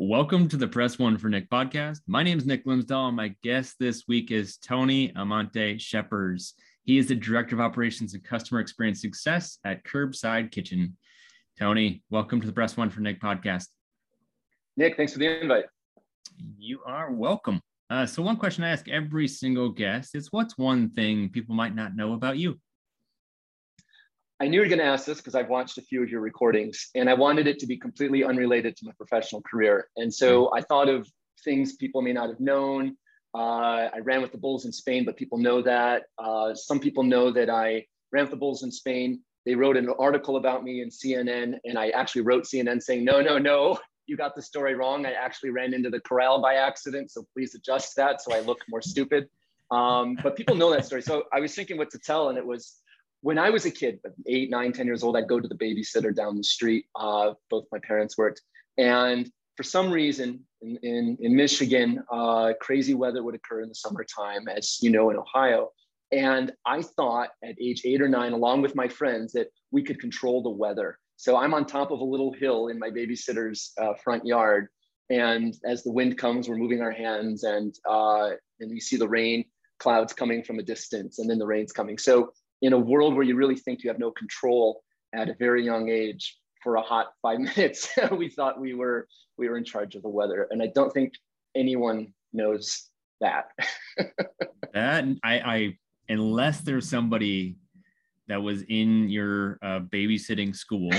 Welcome to the Press One for Nick podcast. My name is Nick Limsdahl, and my guest this week is Tony Amante Shepherds. He is the Director of Operations and Customer Experience Success at Curbside Kitchen. Tony, welcome to the Press One for Nick podcast. Nick, thanks for the invite. You are welcome. So one question I ask every single guest is, what's one thing people might not know about you? I knew you were going to ask this because I've watched a few of your recordings, and I wanted it to be completely unrelated to my professional career. And so I thought of things people may not have known. I ran with the Bulls in Spain, but people know that. Some people know that I ran with the Bulls in Spain. They wrote an article about me in CNN, and I actually wrote CNN saying, no. You got the story wrong. I actually ran into the corral by accident, so please adjust that so I look more stupid. But people know that story. So I was thinking what to tell, and it was when I was a kid, 8, 9, 10 years old, I'd go to the babysitter down the street. Both my parents worked. And for some reason in Michigan, crazy weather would occur in the summertime, as you know, in Ohio. And I thought at age 8 or 9, along with my friends, that we could control the weather. So I'm on top of a little hill in my babysitter's front yard. And as the wind comes, we're moving our hands and you see the rain clouds coming from a distance, and then the rain's coming. So in a world where you really think you have no control at a very young age, for a hot 5 minutes, we thought we were in charge of the weather. And I don't think anyone knows that. Unless there's somebody that was in your babysitting school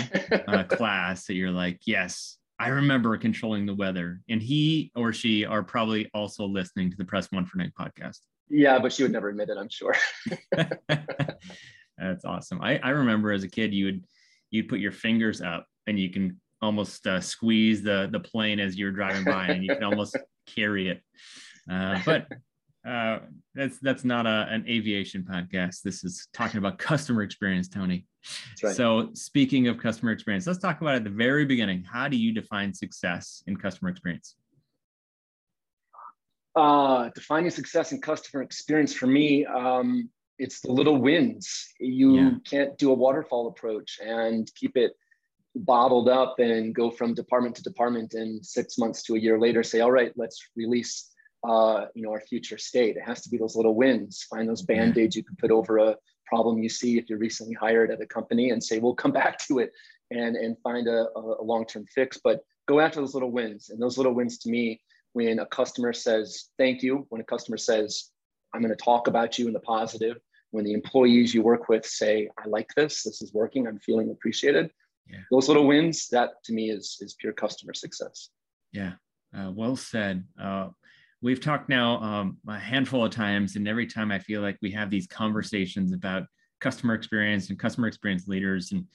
class that you're like, yes, I remember controlling the weather. And he or she are probably also listening to the Press One for Nick podcast. Yeah, but she would never admit it, I'm sure. That's awesome. I remember as a kid, you'd put your fingers up and you can almost squeeze the plane as you're driving by, and you can almost carry it. But that's not an aviation podcast. This is talking about customer experience, Tony. That's right. So speaking of customer experience, let's talk about at the very beginning. How do you define success in customer experience? Defining success in customer experience for me, it's the little wins. You can't do a waterfall approach and keep it bottled up and go from department to department, and 6 months to a year later say, all right, let's release our future state. It has to be those little wins. Find those band-aids you can put over a problem you see if you're recently hired at a company, and say, we'll come back to it and find a long-term fix. But go after those little wins. And those little wins, to me, when a customer says, thank you, when a customer says, I'm going to talk about you in the positive, when the employees you work with say, I like this, this is working, I'm feeling appreciated. Yeah. Those little wins, that to me is pure customer success. Yeah. Well said. We've talked now a handful of times, and every time I feel like we have these conversations about customer experience and customer experience leaders. And,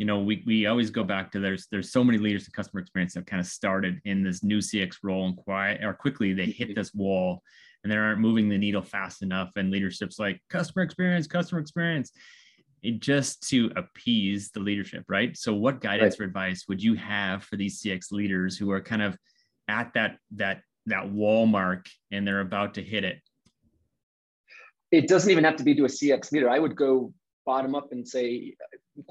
we always go back to there's so many leaders in customer experience that kind of started in this new CX role, and quickly they hit this wall and they aren't moving the needle fast enough. And leadership's like, customer experience, it just to appease the leadership, right? So what guidance or advice would you have for these CX leaders who are kind of at that wall mark and they're about to hit it? It doesn't even have to be to a CX leader. I would go bottom up and say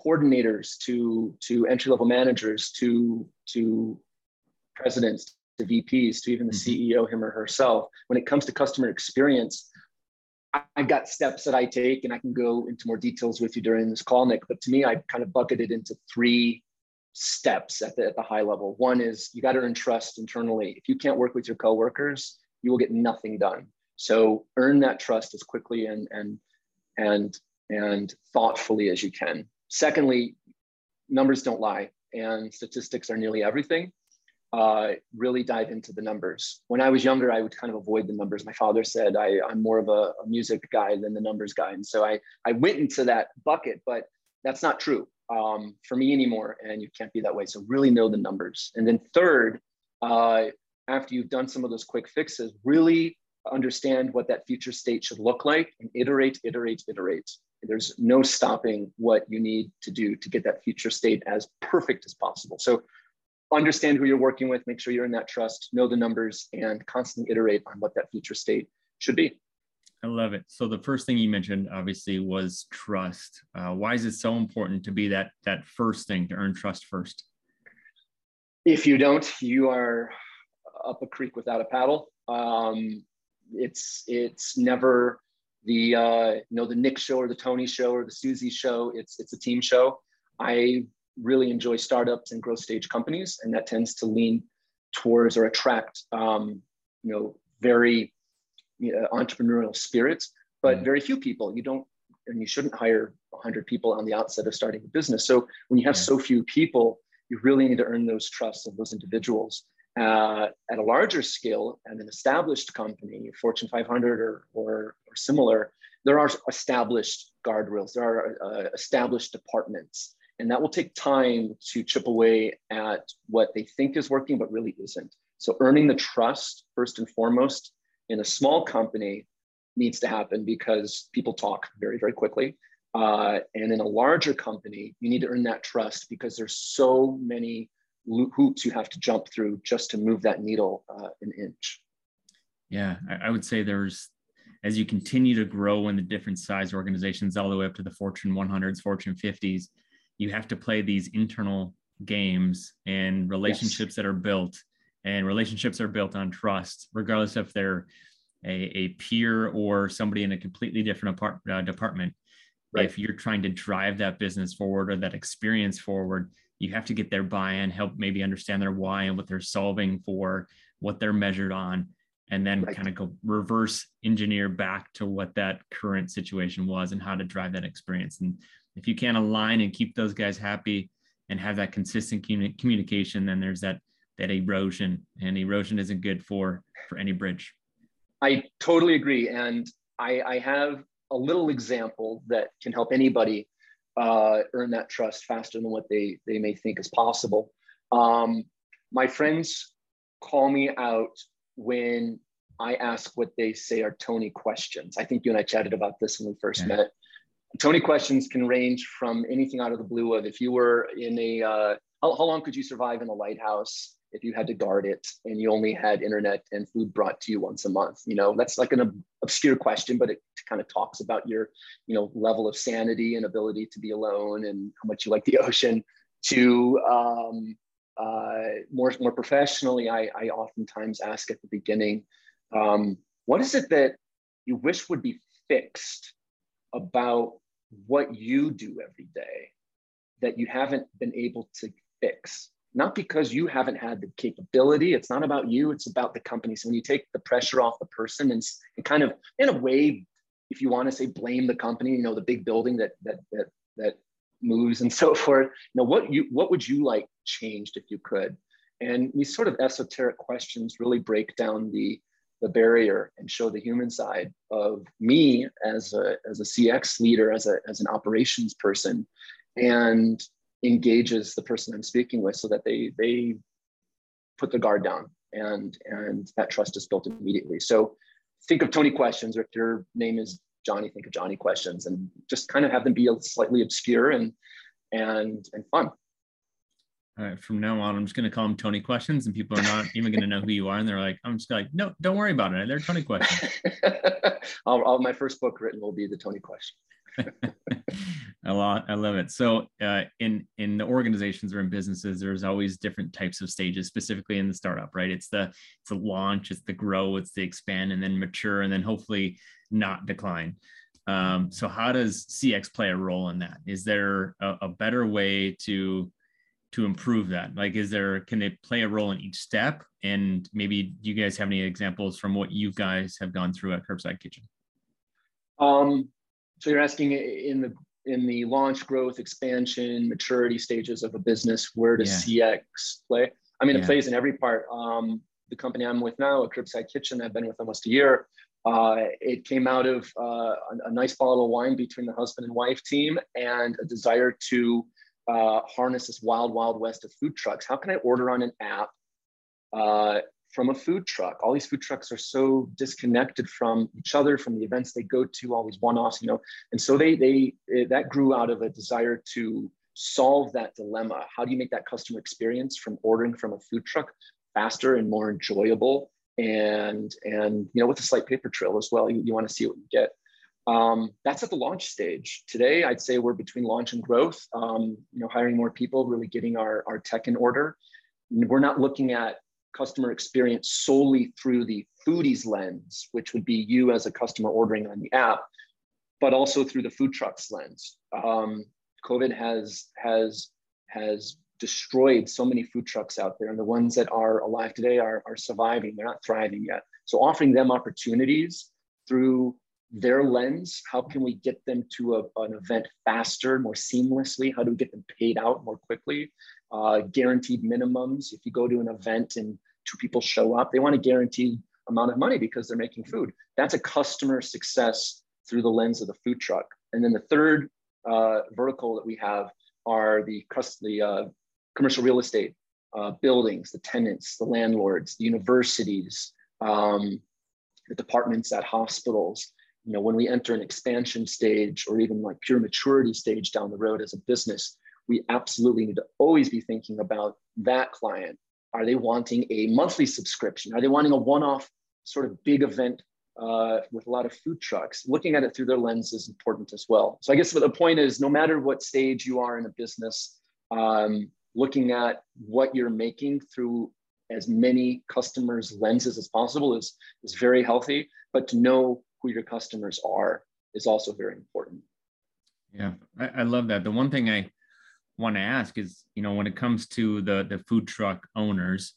coordinators to entry-level managers, to presidents, to VPs, to even the CEO, him or herself. When it comes to customer experience, I've got steps that I take, and I can go into more details with you during this call, Nick, but to me, I've kind of bucketed into 3 steps at the high level. One is you got to earn trust internally. If you can't work with your coworkers, you will get nothing done. So earn that trust as quickly and thoughtfully as you can. Secondly, numbers don't lie, and statistics are nearly everything. Really dive into the numbers. When I was younger, I would kind of avoid the numbers. My father said I'm more of a music guy than the numbers guy, and so I went into that bucket, but that's not true for me anymore, and you can't be that way. So really know the numbers. And then third, after you've done some of those quick fixes, really understand what that future state should look like and iterate, iterate, iterate. There's no stopping what you need to do to get that future state as perfect as possible. So understand who you're working with, make sure you're in that trust, know the numbers, and constantly iterate on what that future state should be. I love it. So the first thing you mentioned, obviously, was trust. Why is it so important to be that first thing, to earn trust first? If you don't, you are up a creek without a paddle. It's never the the Nick show or the Tony show or the Susie show. It's a team show. I really enjoy startups and growth stage companies, and that tends to lean towards or attract very entrepreneurial spirits. But very few people, you shouldn't hire 100 people on the outset of starting a business. So when you have so few people, you really need to earn those trusts of those individuals. At a larger scale, and an established company, Fortune 500 or similar, there are established guardrails, there are established departments, and that will take time to chip away at what they think is working, but really isn't. So earning the trust, first and foremost, in a small company needs to happen because people talk very, very quickly. And in a larger company, you need to earn that trust because there's so many hoops you have to jump through just to move that needle an inch. Yeah, I would say as you continue to grow in the different size organizations all the way up to the Fortune 100s, Fortune 50s, you have to play these internal games and relationships that are built, and relationships are built on trust, regardless if they're a peer or somebody in a completely different department. Right. If you're trying to drive that business forward or that experience forward, you have to get their buy-in, help maybe understand their why and what they're solving for, what they're measured on, and then kind of go reverse engineer back to what that current situation was and how to drive that experience. And if you can align and keep those guys happy and have that consistent communication, then there's that erosion, and erosion isn't good for any bridge. I totally agree. And I have a little example that can help anybody earn that trust faster than what they may think is possible. My friends call me out when I ask what they say are Tony questions. I think you and I chatted about this when we first met. Tony questions can range from anything out of the blue of, if you were in a, how long could you survive in a lighthouse if you had to guard it and you only had internet and food brought to you once a month? That's like an obscure question, but it kind of talks about your, level of sanity and ability to be alone and how much you like the ocean. To more professionally, I oftentimes ask at the beginning, what is it that you wish would be fixed about what you do every day that you haven't been able to fix? Not because you haven't had the capability, it's not about you, it's about the company. So when you take the pressure off the person and kind of, in a way, if you want to say, blame the company, the big building that moves and so forth. What would you like changed if you could? And these sort of esoteric questions really break down the barrier and show the human side of me as a CX leader, as an operations person, and engages the person I'm speaking with so that they put the guard down and that trust is built immediately. So think of Tony questions, or if your name is Johnny, think of Johnny questions, and just kind of have them be slightly obscure and fun. All right, from now on, I'm just going to call them Tony questions, and people are not even going to know who you are. And they're like, I'm just like, no, don't worry about it. They're Tony questions. My first book written will be the Tony question. I love it. So in the organizations or in businesses, there's always different types of stages, specifically in the startup, right? It's the launch, it's the grow, it's the expand, and then mature, and then hopefully not decline. So how does CX play a role in that? Is there a better way to improve that? Can they play a role in each step? And maybe do you guys have any examples from what you guys have gone through at Curbside Kitchen? So you're asking in the launch, growth, expansion, maturity stages of a business, where does CX play? I mean, it plays in every part. The company I'm with now, a Curbside Kitchen, I've been with almost a year. It came out of a nice bottle of wine between the husband and wife team and a desire to harness this wild, wild west of food trucks. How can I order on an app from a food truck. All these food trucks are so disconnected from each other, from the events they go to, always one-offs, you know. And so that grew out of a desire to solve that dilemma. How do you make that customer experience from ordering from a food truck faster and more enjoyable? And you know, with a slight paper trail as well, you want to see what you get. That's at the launch stage. Today, I'd say we're between launch and growth, you know, hiring more people, really getting our tech in order. We're not looking at customer experience solely through the foodie's lens, which would be you as a customer ordering on the app, but also through the food truck's lens. COVID has destroyed so many food trucks out there, and the ones that are alive today are surviving. They're not thriving yet. So offering them opportunities through their lens, how can we get them to an event faster, more seamlessly? How do we get them paid out more quickly? Guaranteed minimums. If you go to an event and two people show up, they want a guaranteed amount of money because they're making food. That's a customer success through the lens of the food truck. And then the third vertical that we have are the commercial real estate, buildings, the tenants, the landlords, the universities, the departments at hospitals. You know, when we enter an expansion stage or even like pure maturity stage down the road as a business, we absolutely need to always be thinking about that client. Are they wanting a monthly subscription? Are they wanting a one-off sort of big event with a lot of food trucks? Looking at it through their lens is important as well. So I guess what the point is, no matter what stage you are in a business, looking at what you're making through as many customers' lenses as possible is very healthy, but to know who your customers are is also very important. Yeah, I love that. The one thing I want to ask is, you know, when it comes to the food truck owners,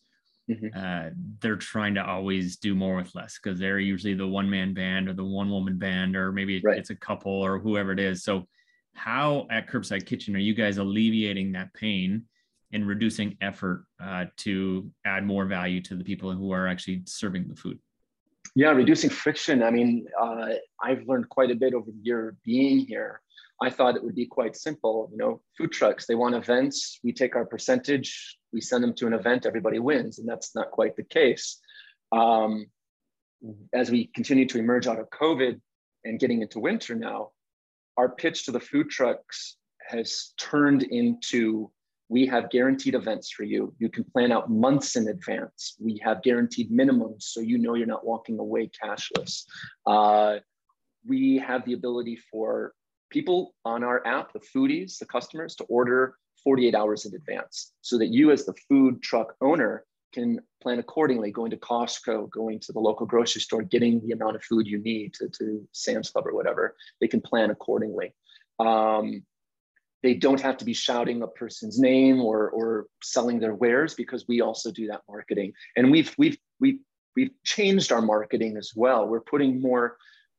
mm-hmm. They're trying to always do more with less because they're usually the one-man band or the one-woman band, or maybe right. It's a couple or whoever it is. So how at Curbside Kitchen are you guys alleviating that pain and reducing effort to add more value to the people who are actually serving the food? Yeah, reducing friction. I mean, I've learned quite a bit over the year being here. I thought it would be quite simple. You know, food trucks, they want events. We take our percentage, we send them to an event, everybody wins. And that's not quite the case. As we continue to emerge out of COVID and getting into winter now, our pitch to the food trucks has turned into, we have guaranteed events for you. You can plan out months in advance. We have guaranteed minimums, so you know you're not walking away cashless. We have the ability for people on our app, the foodies, the customers, to order 48 hours in advance so that you as the food truck owner can plan accordingly, going to Costco, going to the local grocery store, getting the amount of food you need to Sam's Club or whatever. They can plan accordingly. They don't have to be shouting a person's name or selling their wares because we also do that marketing. And we've changed our marketing as well. We're putting more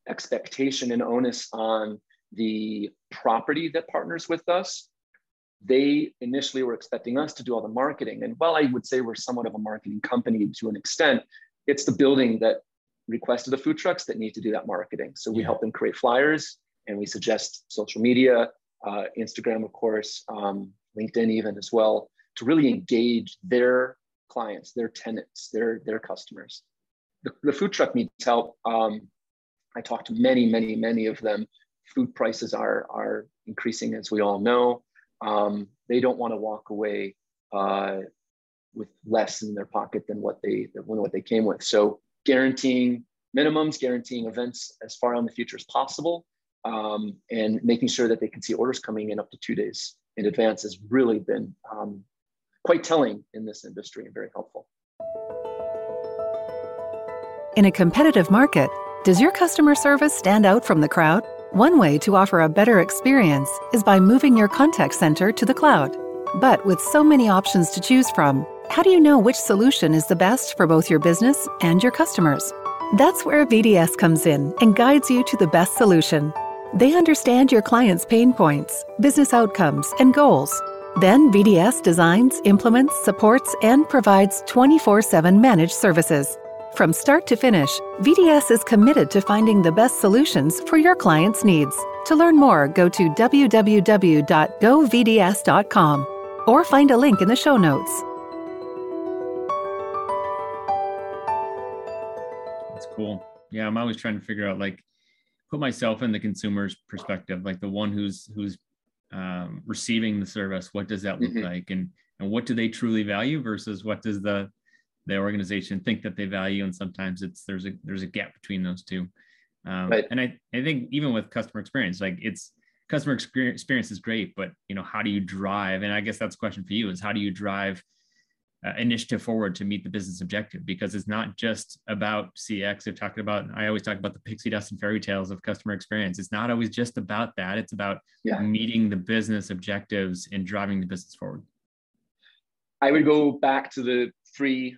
expectation and onus on the property that partners with us. They initially were expecting us to do all the marketing. And while I would say we're somewhat of a marketing company to an extent, it's the building that requested the food trucks that need to do that marketing. So we help them create flyers and we suggest social media, Instagram, of course, LinkedIn even as well, to really engage their clients, their tenants, their customers. The food truck needs help. I talked to many of them. Food prices are increasing, as we all know. They don't want to walk away with less in their pocket than what they came with. So guaranteeing minimums, guaranteeing events as far out in the future as possible, and making sure that they can see orders coming in up to 2 days in advance has really been quite telling in this industry and very helpful. In a competitive market, does your customer service stand out from the crowd? One way to offer a better experience is by moving your contact center to the cloud. But with so many options to choose from, how do you know which solution is the best for both your business and your customers? That's where VDS comes in and guides you to the best solution. They understand your clients' pain points, business outcomes, and goals. Then VDS designs, implements, supports, and provides 24/7 managed services. From start to finish, VDS is committed to finding the best solutions for your clients' needs. To learn more, go to www.govds.com or find a link in the show notes. cool. Yeah, I'm always trying to figure out, like, put myself in the consumer's perspective, like the one who's receiving the service. What does that look mm-hmm. like, and what do they truly value versus what does the organization think that they value? And sometimes there's a gap between those two. Right. And I think even with customer experience, like customer experience is great, but you know, how do you drive? And I guess that's a question for you, is how do you drive initiative forward to meet the business objective? Because it's not just about CX. I always talk about the pixie dust and fairy tales of customer experience. It's not always just about that. It's about meeting the business objectives and driving the business forward. I would go back to the three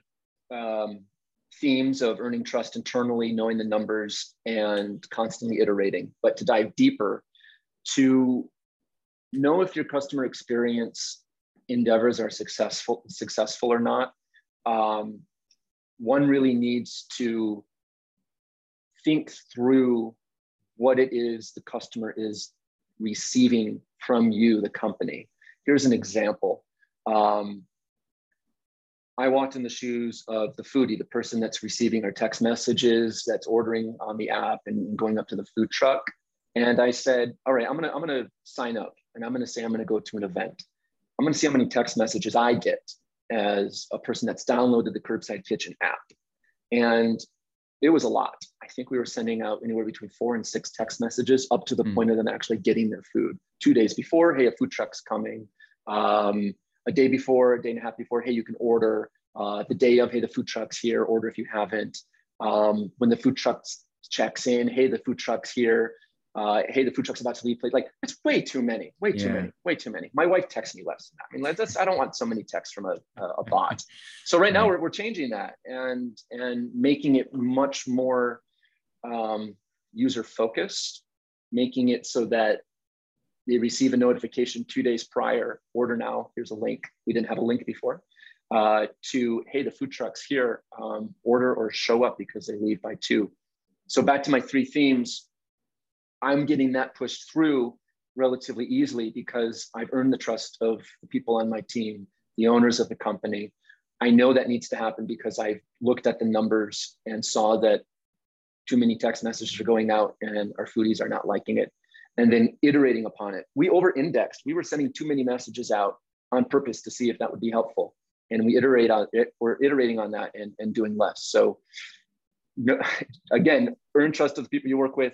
themes of earning trust internally, knowing the numbers, and constantly iterating. But to dive deeper, to know if your customer experience endeavors are successful or not, one really needs to think through what it is the customer is receiving from you, the company. Here's an example. I walked in the shoes of the foodie, the person that's receiving our text messages, that's ordering on the app and going up to the food truck. And I said, all right, I'm gonna sign up, and I'm gonna say I'm gonna go to an event. I'm gonna see how many text messages I get as a person that's downloaded the Curbside Kitchen app. And it was a lot. I think we were sending out anywhere between 4 and 6 text messages up to the point of them actually getting their food. 2 days before, hey, a food truck's coming. A day before, a day and a half before, hey, you can order. The day of, hey, the food truck's here, order if you haven't. When the food truck checks in, hey, the food truck's here. Hey, the food truck's about to leave. Like, it's way too many. My wife texts me less than that. I mean, I don't want so many texts from a bot. So right now we're changing that and making it much more user focused, making it so that they receive a notification 2 days prior, order now, here's a link. We didn't have a link before. To, hey, the food truck's here, order or show up because they leave by 2. So back to my three themes, I'm getting that pushed through relatively easily because I've earned the trust of the people on my team, the owners of the company. I know that needs to happen because I've looked at the numbers and saw that too many text messages are going out and our foodies are not liking it. And then iterating upon it. We over-indexed. We were sending too many messages out on purpose to see if that would be helpful. And we iterate on it. We're iterating on that and doing less. So again, earn trust of the people you work with,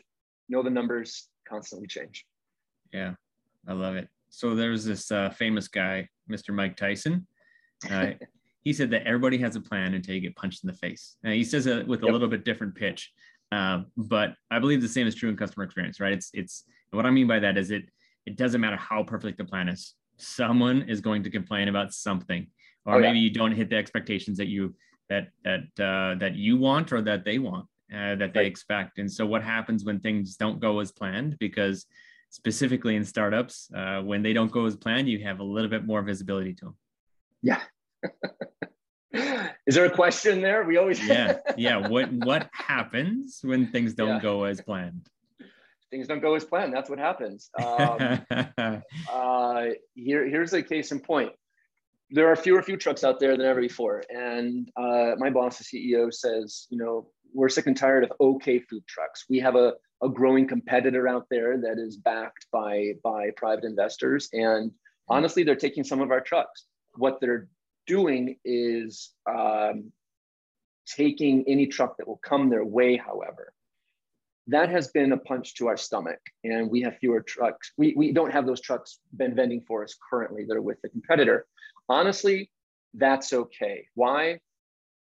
know the numbers, constantly change. Yeah, I love it. So there's this famous guy, Mr. Mike Tyson. He said that everybody has a plan until you get punched in the face. Now he says it with a little bit different pitch. But I believe the same is true in customer experience, right? It's what I mean by that is it doesn't matter how perfect the plan is. Someone is going to complain about something, or maybe you don't hit the expectations that that you want or that they want, that they expect. And so what happens when things don't go as planned? Because specifically in startups, when they don't go as planned, you have a little bit more visibility to them. Yeah. Is there a question there? We always What happens when things don't go as planned? Things don't go as planned. That's what happens. Here's a case in point. There are fewer food trucks out there than ever before, and my boss, the CEO, says, you know, we're sick and tired of okay food trucks. We have a growing competitor out there that is backed by private investors, and honestly, they're taking some of our trucks. What they're doing is taking any truck that will come their way, however. That has been a punch to our stomach, and we have fewer trucks. We don't have those trucks been vending for us currently that are with the competitor. Honestly, that's okay. Why?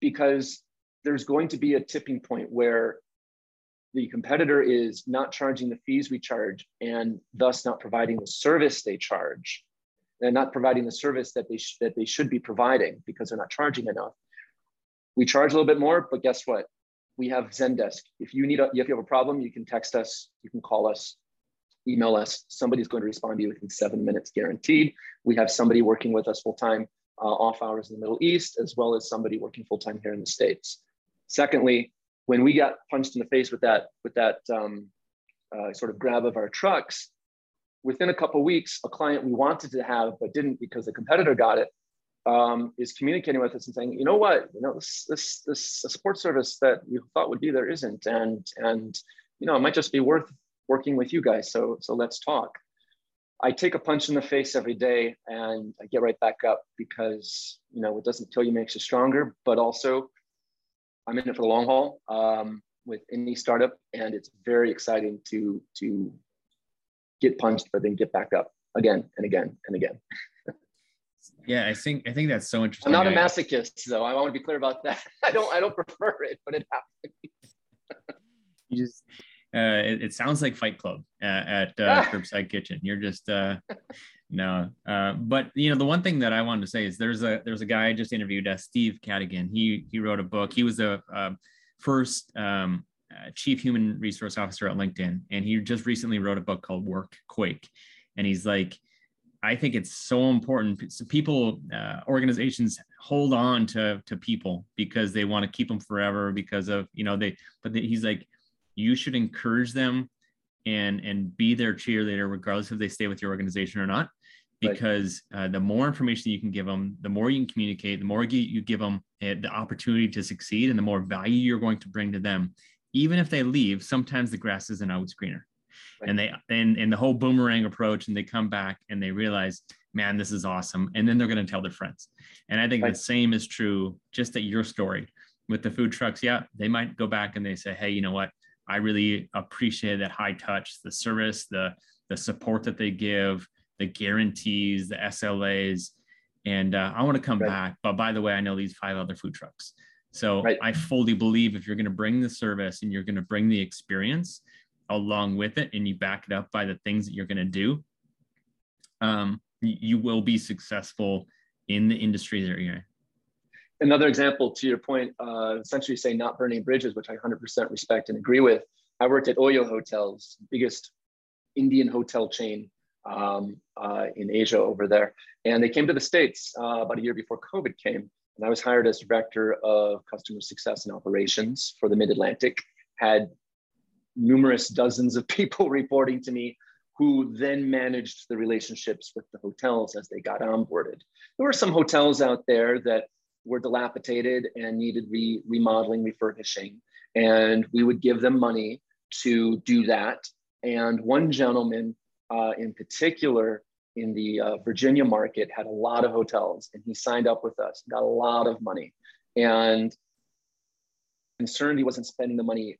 Because there's going to be a tipping point where the competitor is not charging the fees we charge and thus not providing the service they charge. They're not providing the service that they should be providing because they're not charging enough. We charge a little bit more, but guess what? We have Zendesk. If you have a problem, you can text us, you can call us, email us. Somebody's going to respond to you within 7 minutes, guaranteed. We have somebody working with us full-time off hours in the Middle East, as well as somebody working full-time here in the States. Secondly, when we got punched in the face with that sort of grab of our trucks, within a couple of weeks, a client we wanted to have but didn't because the competitor got it, is communicating with us and saying, you know what, you know, this support service that you thought would be there isn't, and you know, it might just be worth working with you guys. So let's talk. I take a punch in the face every day and I get right back up, because you know, what doesn't kill you makes you stronger, but also I'm in it for the long haul with any startup, and it's very exciting to get punched, but then get back up again and again and again. Yeah, I think that's so interesting. I'm not a masochist, though. I want to be clear about that. I don't prefer it, but it happens. You just, it sounds like Fight Club at Curbside Kitchen. You're just no. But you know, the one thing that I wanted to say is there's a guy I just interviewed, Steve Cadigan. He wrote a book. He was a first chief human resource officer at LinkedIn, and he just recently wrote a book called Work Quake, and he's like, I think it's so important. So people, organizations hold on to people because they want to keep them forever because of, you know, he's like, you should encourage them and be their cheerleader, regardless if they stay with your organization or not, because the more information you can give them, the more you can communicate, the more you give them the opportunity to succeed and the more value you're going to bring to them. Even if they leave, sometimes the grass isn't always greener. Right. And they the whole boomerang approach, and they come back and they realize, man, this is awesome. And then they're going to tell their friends. And I think the same is true just at your story with the food trucks. Yeah, they might go back and they say, hey, you know what? I really appreciate that high touch, the service, the support that they give, the guarantees, the SLAs. And I want to come back. But by the way, I know these 5 other food trucks. So I fully believe if you're going to bring the service and you're going to bring the experience along with it, and you back it up by the things that you're going to do, you will be successful in the industry that you're in. Another example to your point, essentially saying not burning bridges, which I 100% respect and agree with. I worked at Oyo Hotels, biggest Indian hotel chain in Asia over there. And they came to the States about a year before COVID came. And I was hired as director of customer success and operations for the Mid-Atlantic. Had numerous dozens of people reporting to me, who then managed the relationships with the hotels as they got onboarded. There were some hotels out there that were dilapidated and needed remodeling, refurbishing, and we would give them money to do that. And one gentleman in particular in the Virginia market had a lot of hotels, and he signed up with us, got a lot of money, and concerned he wasn't spending the money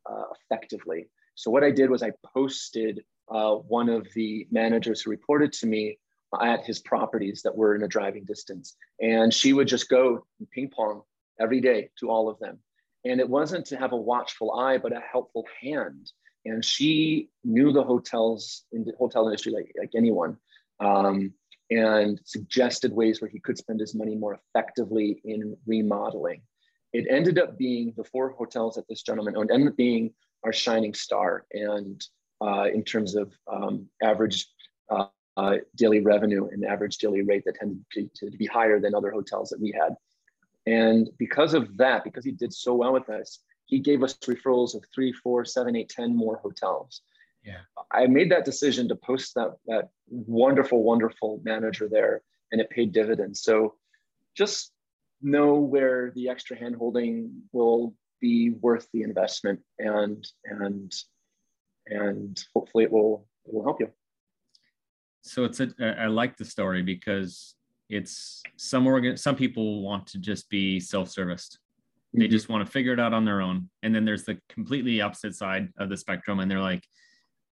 effectively. So what I did was I posted one of the managers who reported to me at his properties that were in a driving distance. And she would just go and ping pong every day to all of them. And it wasn't to have a watchful eye, but a helpful hand. And she knew the hotels in the hotel industry like anyone, and suggested ways where he could spend his money more effectively in remodeling. It ended up being the 4 hotels that this gentleman owned, ended up being our shining star, and in terms of average daily revenue and average daily rate that tended to be higher than other hotels that we had. And because of that, because he did so well with us, he gave us referrals of 3, 4, 7, 8, 10 more hotels. Yeah, I made that decision to post that wonderful, wonderful manager there, and it paid dividends. So just know where the extra handholding will be worth the investment, and hopefully it will help you. So I like the story, because it's some people want to just be self-serviced. Mm-hmm. They just want to figure it out on their own. And then there's the completely opposite side of the spectrum, and they're like,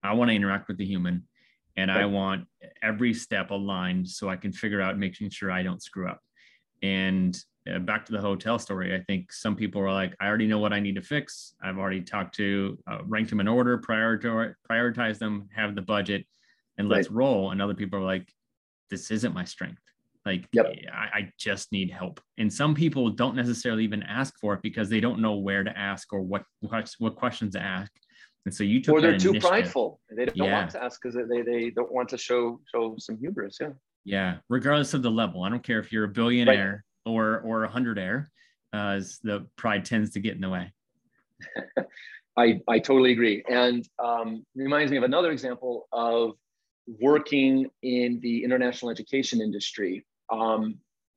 I want to interact with the human, and I want every step aligned so I can figure out making sure I don't screw up. And back to the hotel story, I think some people are like, I already know what I need to fix. I've already talked to, ranked them in order, prioritize them, have the budget, and let's roll. And other people are like, this isn't my strength. Like, I just need help. And some people don't necessarily even ask for it because they don't know where to ask or what questions to ask. And so you took that initiative. Or they're too prideful. They don't want to ask because they don't want to show some hubris. Yeah. Yeah. Regardless of the level. I don't care if you're a billionaire or 100-aire, as the pride tends to get in the way. I totally agree. And reminds me of another example of working in the international education industry.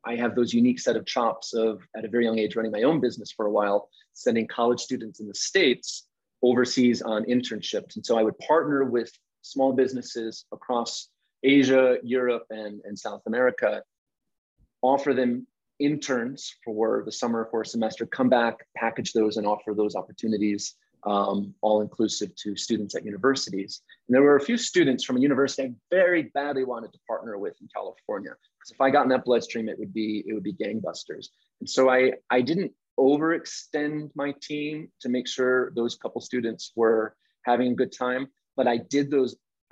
I have those unique set of chops of, at a very young age, running my own business for a while, sending college students in the States overseas on internships. And so I would partner with small businesses across Asia, Europe, and South America, offer them interns for the summer, for a semester, come back, package those, and offer those opportunities, all inclusive, to students at universities. And there were a few students from a university I very badly wanted to partner with in California, because if I got in that bloodstream, it would be gangbusters. And so I didn't overextend my team to make sure those couple students were having a good time, but I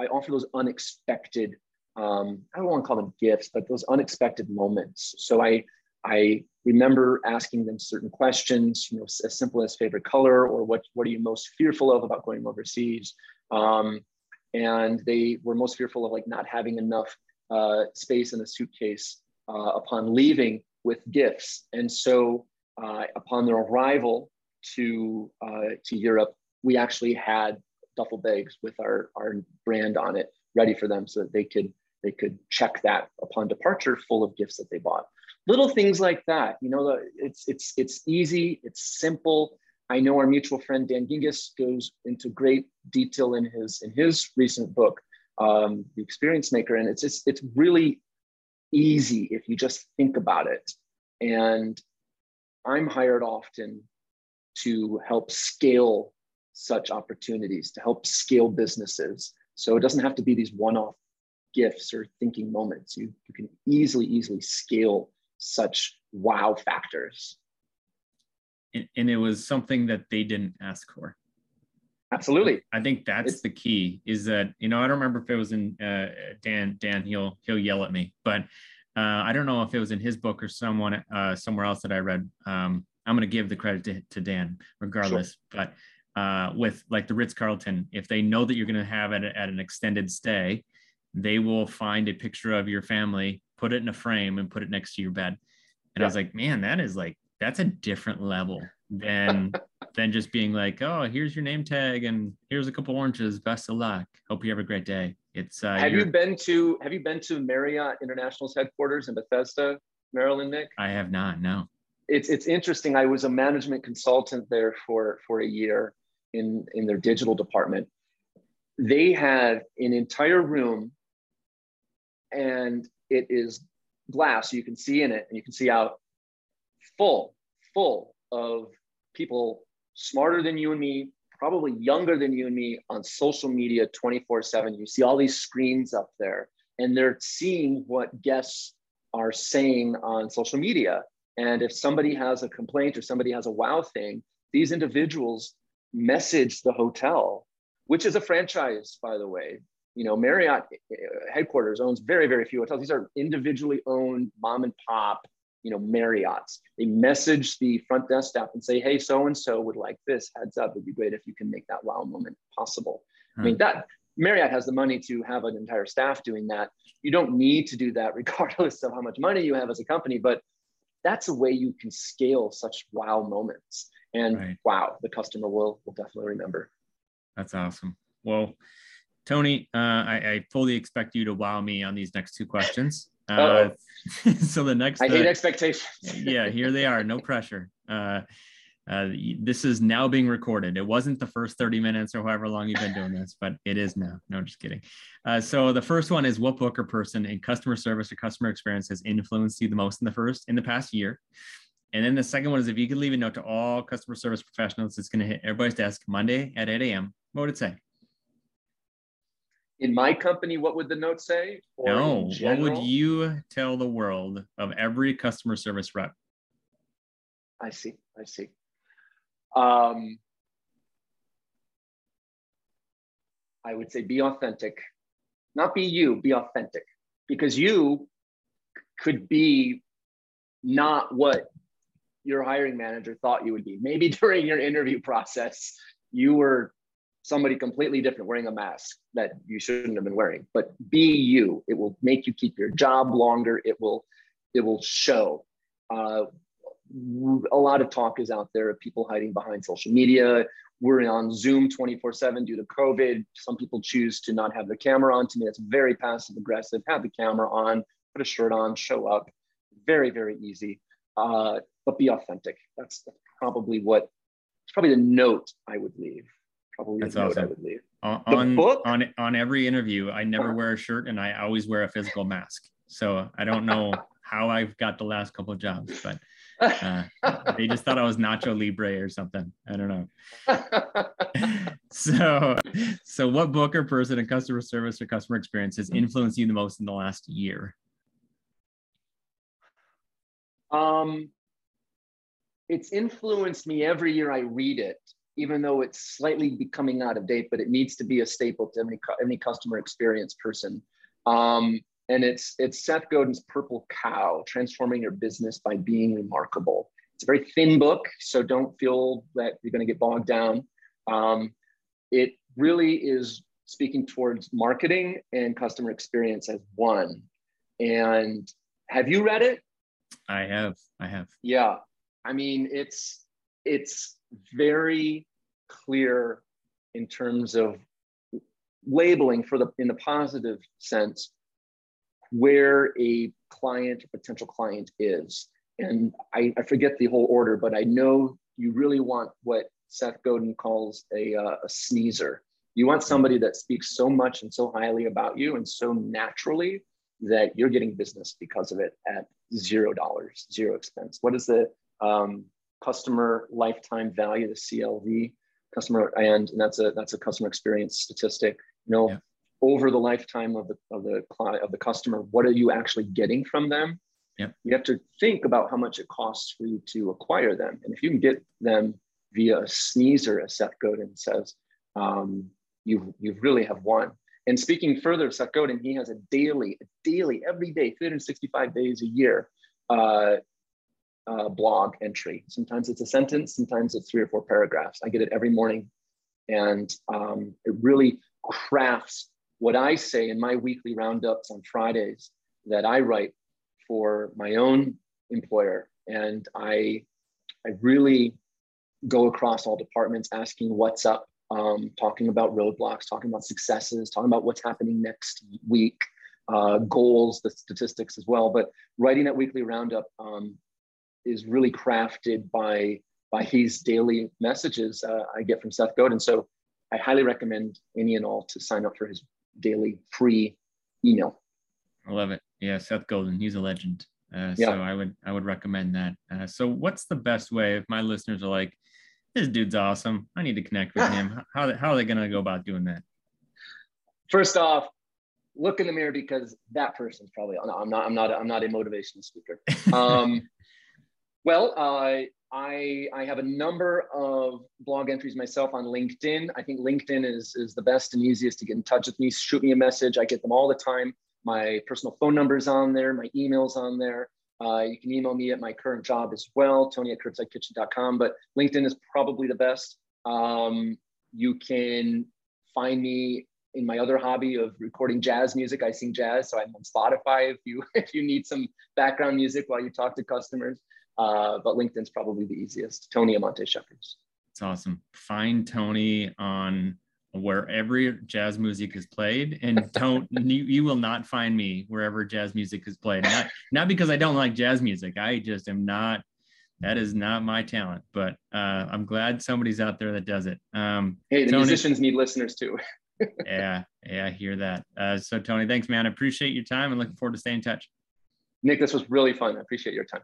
offer those unexpected, I don't want to call them gifts, but those unexpected moments. So I remember asking them certain questions, you know, as simple as favorite color, or what are you most fearful of about going overseas? And they were most fearful of, like, not having enough space in a suitcase upon leaving with gifts. And so upon their arrival to Europe, we actually had duffel bags with our brand on it ready for them, so that they could check that upon departure, full of gifts that they bought. Little things like that, you know, it's easy, it's simple. I know our mutual friend Dan Gingis goes into great detail in his recent book, The Experience Maker, and it's really easy if you just think about it. And I'm hired often to help scale such opportunities, to help scale businesses. So it doesn't have to be these one-off gifts or thinking moments. You can easily scale such wow factors. And it was something that they didn't ask for. Absolutely. I think that's the key, is that, you know, I don't remember if it was in Dan, he'll yell at me, but I don't know if it was in his book or someone somewhere else that I read. I'm going to give the credit to Dan regardless, sure. But with, like, the Ritz-Carlton, if they know that you're going to have it at an extended stay, they will find a picture of your family, put it in a frame, and put it next to your bed. And yeah. I was like, man, that's a different level than just being like, oh, here's your name tag and here's a couple oranges. Best of luck. Hope you have a great day. It's have you been to Marriott International's headquarters in Bethesda, Maryland, Nick? I have not. No. It's interesting. I was a management consultant there for a year in their digital department. They had an entire room, and it is glass, so you can see in it and you can see out, full of people smarter than you and me, probably younger than you and me, on social media 24/7. You see all these screens up there, and they're seeing what guests are saying on social media. And if somebody has a complaint or somebody has a wow thing, these individuals message the hotel, which is a franchise, by the way. You know, Marriott headquarters owns very, very few hotels. These are individually owned mom and pop, you know, Marriotts. They message the front desk staff and say, hey, so-and-so would like this, heads up, it'd be great if you can make that wow moment possible. Hmm. I mean, that Marriott has the money to have an entire staff doing that. You don't need to do that regardless of how much money you have as a company, but that's a way you can scale such wow moments. And right. Wow, the customer will definitely remember. That's awesome. Well, Tony, I fully expect you to wow me on these next two questions. So the next, I hate expectations. Yeah, here they are. No pressure. This is now being recorded. It wasn't the first 30 minutes or however long you've been doing this, but it is now. No, just kidding. So the first one is, what book or person in customer service or customer experience has influenced you the most in the past year? And then the second one is, if you could leave a note to all customer service professionals, it's going to hit everybody's desk Monday at 8 a.m. What would it say? In my company, what would the note say? Or no, what would you tell the world of every customer service rep? I see. I would say, be authentic. Not be you, be authentic. Because you could be not what your hiring manager thought you would be. Maybe during your interview process, you were somebody completely different wearing a mask that you shouldn't have been wearing, but be you. It will make you keep your job longer. It will show. A lot of talk is out there of people hiding behind social media. We're on Zoom 24/7 due to COVID. Some people choose to not have their camera on. To me, that's very passive aggressive. Have the camera on, put a shirt on, show up. very, very easy, but be authentic. That's probably the note I would leave. That's awesome. I would leave. On every interview, I never wear a shirt and I always wear a physical mask. So I don't know how I've got the last couple of jobs, but they just thought I was Nacho Libre or something. I don't know. So what book or person in customer service or customer experience has influenced you the most in the last year? It's influenced me every year I read it, even though it's slightly becoming out of date, but it needs to be a staple to any customer experience person. And it's Seth Godin's Purple Cow, Transforming Your Business by Being Remarkable. It's a very thin book, so don't feel that you're gonna get bogged down. It really is speaking towards marketing and customer experience as one. And have you read it? I have. Yeah. I mean, it's very clear in terms of labeling in the positive sense, where a client, potential client is. And I forget the whole order, but I know you really want what Seth Godin calls a sneezer. You want somebody that speaks so much and so highly about you and so naturally that you're getting business because of it at $0, zero expense. What is the customer lifetime value, the CLV, customer, and that's a customer experience statistic. You know, over the lifetime of the customer, what are you actually getting from them? Yeah. You have to think about how much it costs for you to acquire them, and if you can get them via a sneezer, as Seth Godin says, you really have won. And speaking further of Seth Godin, he has a daily, every day, 365 days a year, blog entry. Sometimes it's a sentence, sometimes it's 3 or 4 paragraphs. I get it every morning, and it really crafts what I say in my weekly roundups on Fridays that I write for my own employer. And I really go across all departments, asking what's up, talking about roadblocks, talking about successes, talking about what's happening next week, goals, the statistics as well. But writing that weekly roundup is really crafted by his daily messages I get from Seth Godin. So I highly recommend any and all to sign up for his daily free email. I love it. Yeah, Seth Godin, he's a legend. So I would recommend that. So what's the best way if my listeners are like, this dude's awesome, I need to connect with him. How are they going to go about doing that? First off, look in the mirror, because that person's probably, no, I'm not a motivational speaker. Well, I have a number of blog entries myself on LinkedIn. I think LinkedIn is the best and easiest to get in touch with me. Shoot me a message. I get them all the time. My personal phone number's on there. My email's on there. You can email me at my current job as well, tony@curbsidekitchen.com, but LinkedIn is probably the best. You can find me in my other hobby of recording jazz music. I sing jazz, so I'm on Spotify if you need some background music while you talk to customers. But LinkedIn's probably the easiest. Tony Amante Shepherds. It's awesome. Find Tony on wherever jazz music is played, and you will not find me wherever jazz music is played. Not because I don't like jazz music. I just am not. That is not my talent. But I'm glad somebody's out there that does it. Hey, the Tony, musicians need listeners too. Yeah, I hear that. So Tony, thanks, man. I appreciate your time and looking forward to staying in touch. Nick, this was really fun. I appreciate your time.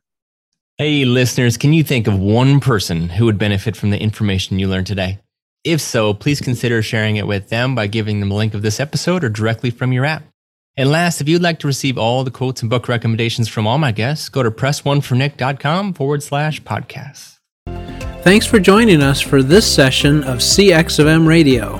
Hey, listeners, can you think of one person who would benefit from the information you learned today? If so, please consider sharing it with them by giving them a link of this episode or directly from your app. And last, if you'd like to receive all the quotes and book recommendations from all my guests, go to pressonefornick.com/podcast. Thanks for joining us for this session of CX of M Radio.